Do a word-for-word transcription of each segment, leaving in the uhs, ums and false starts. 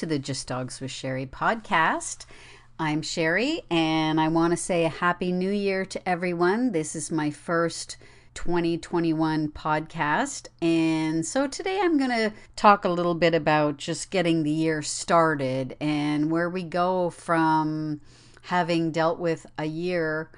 to the Just Dogs with Sherry podcast. I'm Sherry, and I want to say a happy new year to everyone. This is my first twenty twenty-one podcast, and so today I'm going to talk a little bit about just getting the year started and where we go from having dealt with a year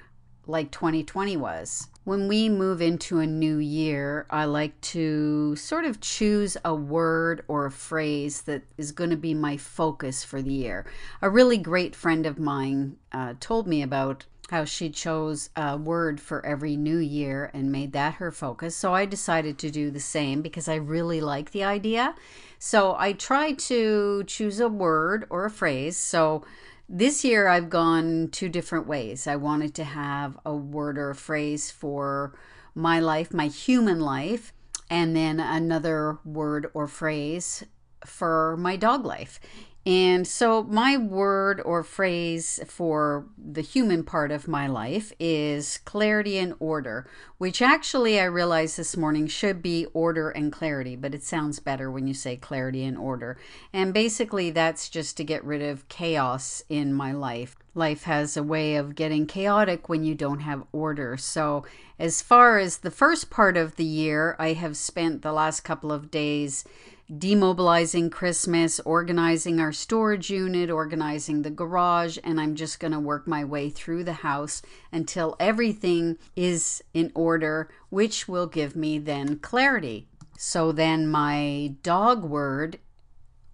like twenty twenty was. When we move into a new year, I like to sort of choose a word or a phrase that is going to be my focus for the year. A really great friend of mine uh, told me about how she chose a word for every new year and made that her focus. So I decided to do the same because I really like the idea. So I try to choose a word or a phrase. So this year I've gone two different ways. I wanted to have a word or a phrase for my life, my human life, and then another word or phrase for my dog life. And so my word or phrase for the human part of my life is clarity and order, which actually I realized this morning should be order and clarity, but it sounds better when you say clarity and order. And basically that's just to get rid of chaos in my life. Life has a way of getting chaotic when you don't have order. So as far as the first part of the year, I have spent the last couple of days demobilizing Christmas, organizing our storage unit, organizing the garage, and I'm just going to work my way through the house until everything is in order, which will give me then clarity. So then my dog word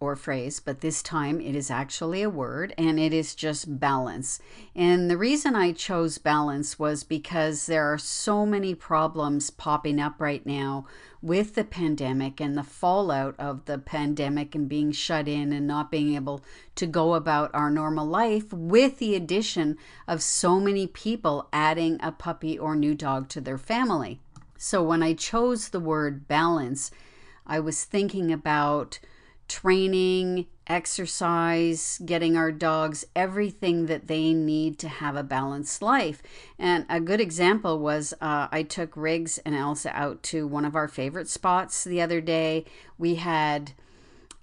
or phrase, but this time it is actually a word, and it is just balance. And the reason I chose balance was because there are so many problems popping up right now with the pandemic and the fallout of the pandemic and being shut in and not being able to go about our normal life, with the addition of so many people adding a puppy or new dog to their family. So when I chose the word balance, I was thinking about training, exercise, getting our dogs everything that they need to have a balanced life. And a good example was uh, I took Riggs and Elsa out to one of our favorite spots the other day. We had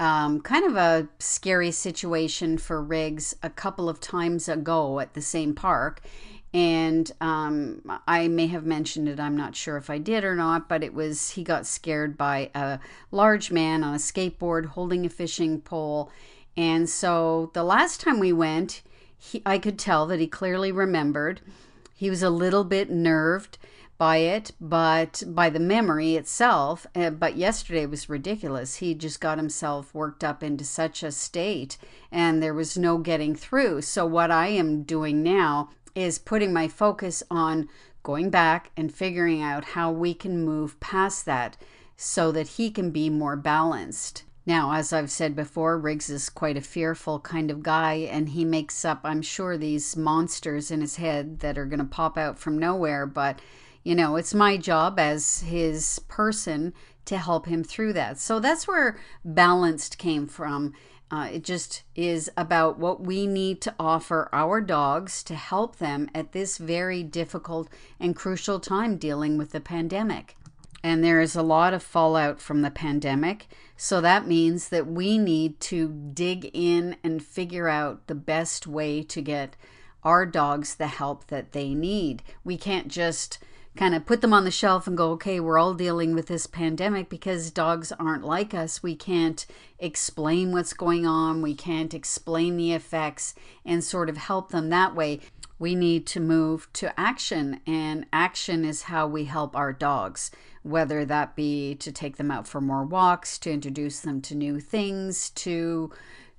um, kind of a scary situation for Riggs a couple of times ago at the same park. And um, I may have mentioned it, I'm not sure if I did or not, but it was, he got scared by a large man on a skateboard holding a fishing pole. And so the last time we went, he, I could tell that he clearly remembered. He was a little bit nerved by it, but by the memory itself. Uh, but yesterday was ridiculous. He just got himself worked up into such a state, and there was no getting through. So what I am doing now is putting my focus on going back and figuring out how we can move past that so that he can be more balanced. Now, as I've said before, Riggs is quite a fearful kind of guy, and he makes up, I'm sure, these monsters in his head that are going to pop out from nowhere. But, you know, it's my job as his person to help him through that. So that's where balanced came from. Uh, it just is about what we need to offer our dogs to help them at this very difficult and crucial time dealing with the pandemic. And there is a lot of fallout from the pandemic. So that means that we need to dig in and figure out the best way to get our dogs the help that they need. We can't just kind of put them on the shelf and go, okay, we're all dealing with this pandemic, because dogs aren't like us. We can't explain what's going on. We can't explain the effects and sort of help them that way. We need to move to action, and action is how we help our dogs, whether that be to take them out for more walks, to introduce them to new things, to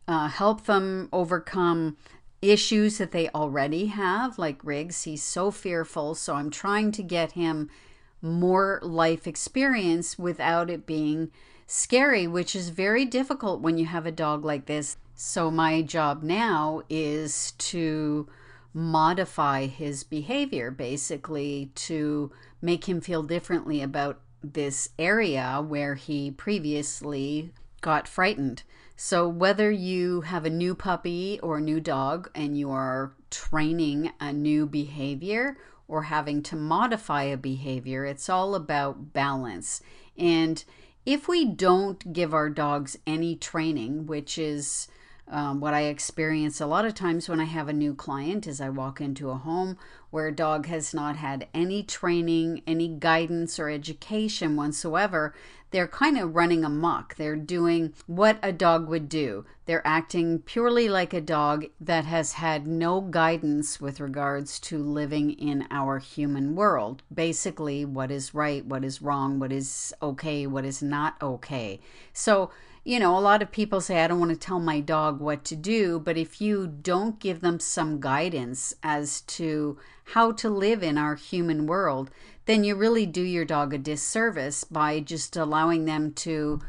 uh, help them overcome issues that they already have. Like Riggs, he's so fearful, so I'm trying to get him more life experience without it being scary, which is very difficult when you have a dog like this. So my job now is to modify his behavior, basically to make him feel differently about this area where he previously got frightened. So whether you have a new puppy or a new dog and you are training a new behavior or having to modify a behavior, it's all about balance. And if we don't give our dogs any training, which is Um, what I experience a lot of times when I have a new client is I walk into a home where a dog has not had any training, any guidance or education whatsoever. They're kind of running amok. They're doing what a dog would do. They're acting purely like a dog that has had no guidance with regards to living in our human world. Basically, what is right, what is wrong, what is okay, what is not okay. So, you know, a lot of people say, I don't want to tell my dog what to do, but if you don't give them some guidance as to how to live in our human world, then you really do your dog a disservice by just allowing them to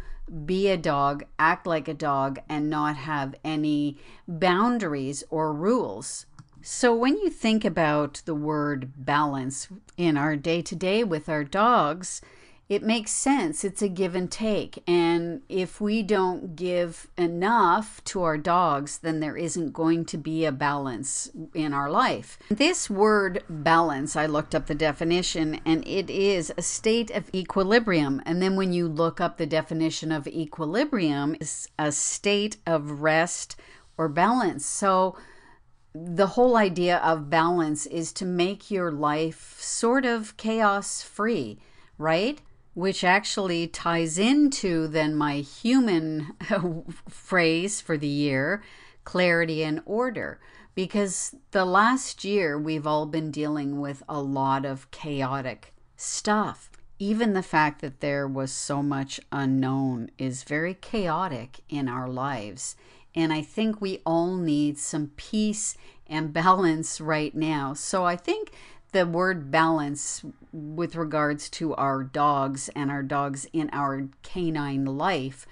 be a dog, act like a dog, and not have any boundaries or rules. So when you think about the word balance in our day-to-day with our dogs, it makes sense. It's a give and take. And if we don't give enough to our dogs, then there isn't going to be a balance in our life. This word balance, I looked up the definition, and it is a state of equilibrium. And then when you look up the definition of equilibrium, it's a state of rest or balance. So the whole idea of balance is to make your life sort of chaos free, right? Which actually ties into then my human phrase for the year, clarity and order. Because the last year we've all been dealing with a lot of chaotic stuff. Even the fact that there was so much unknown is very chaotic in our lives. And I think we all need some peace and balance right now. So I think the word balance with regards to our dogs and our dogs in our canine life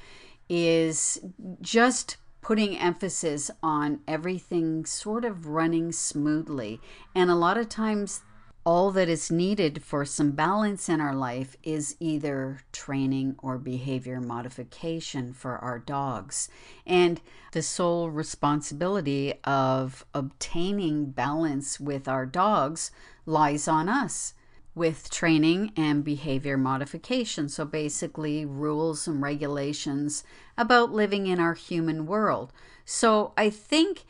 is just putting emphasis on everything sort of running smoothly. And a lot of times all that is needed for some balance in our life is either training or behavior modification for our dogs. And the sole responsibility of obtaining balance with our dogs lies on us with training and behavior modification. So basically rules and regulations about living in our human world. So I think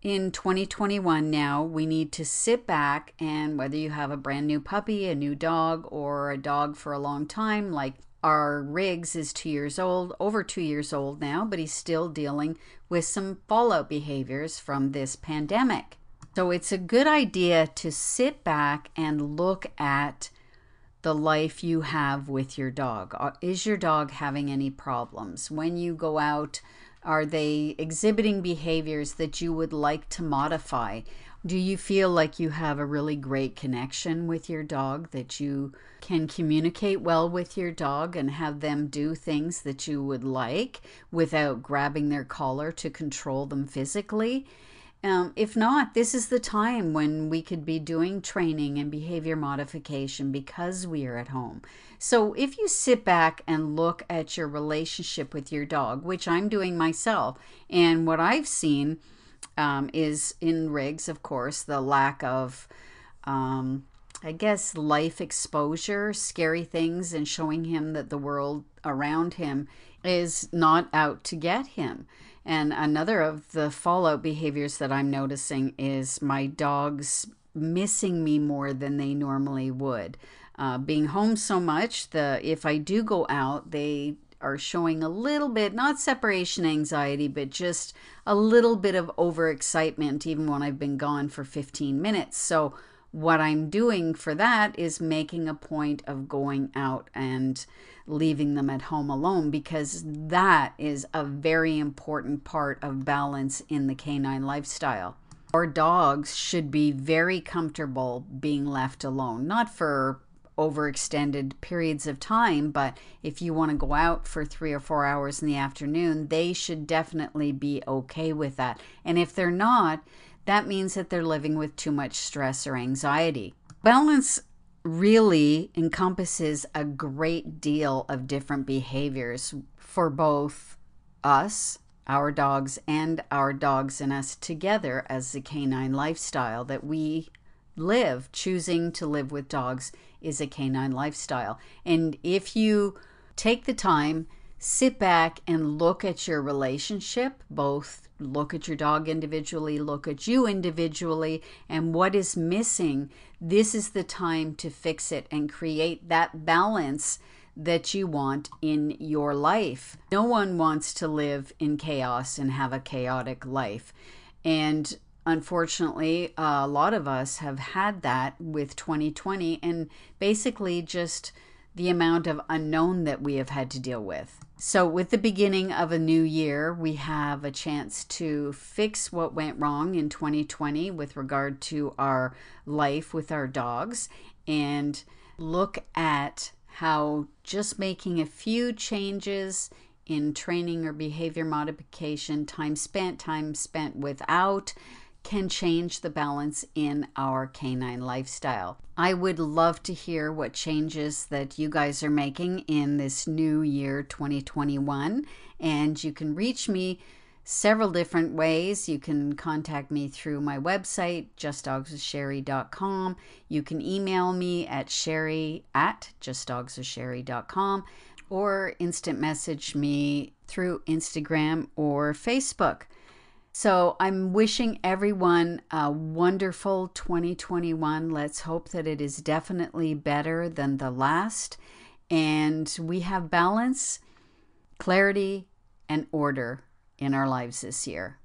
in twenty twenty-one now, we need to sit back, and whether you have a brand new puppy, a new dog, or a dog for a long time, like our Riggs is two years old, over two years old now, but he's still dealing with some fallout behaviors from this pandemic. So it's a good idea to sit back and look at the life you have with your dog. Is your dog having any problems? When you go out, are they exhibiting behaviors that you would like to modify? Do you feel like you have a really great connection with your dog, that you can communicate well with your dog and have them do things that you would like without grabbing their collar to control them physically? Um, if not, this is the time when we could be doing training and behavior modification because we are at home. So if you sit back and look at your relationship with your dog, which I'm doing myself, and what I've seen um, is in Riggs, of course, the lack of, um, I guess, life exposure, scary things, and showing him that the world around him is not out to get him. And another of the fallout behaviors that I'm noticing is my dogs missing me more than they normally would. Uh, being home so much, the if I do go out, they are showing a little bit, not separation anxiety, but just a little bit of overexcitement even when I've been gone for fifteen minutes. So what I'm doing for that is making a point of going out and leaving them at home alone, because that is a very important part of balance in the canine lifestyle. Our dogs should be very comfortable being left alone, not for overextended periods of time, but if you want to go out for three or four hours in the afternoon, they should definitely be okay with that. And if they're not, that means that they're living with too much stress or anxiety. Balance really encompasses a great deal of different behaviors for both us, our dogs, and our dogs and us together as the canine lifestyle that we live. Choosing to live with dogs is a canine lifestyle. And if you take the time sit back and look at your relationship, both look at your dog individually, look at you individually, and what is missing. This is the time to fix it and create that balance that you want in your life. No one wants to live in chaos and have a chaotic life. And unfortunately, a lot of us have had that with twenty twenty and basically just the amount of unknown that we have had to deal with. So with the beginning of a new year, we have a chance to fix what went wrong in twenty twenty with regard to our life with our dogs, and look at how just making a few changes in training or behavior modification, time spent, time spent without, can change the balance in our canine lifestyle. I would love to hear what changes that you guys are making in this new year twenty twenty-one, and you can reach me several different ways. You can contact me through my website, just dogs with sherry dot com. You can email me at sherry at just dogs with sherry dot com, or instant message me through Instagram or Facebook. So I'm wishing everyone a wonderful twenty twenty-one. Let's hope that it is definitely better than the last, and we have balance, clarity, and order in our lives this year.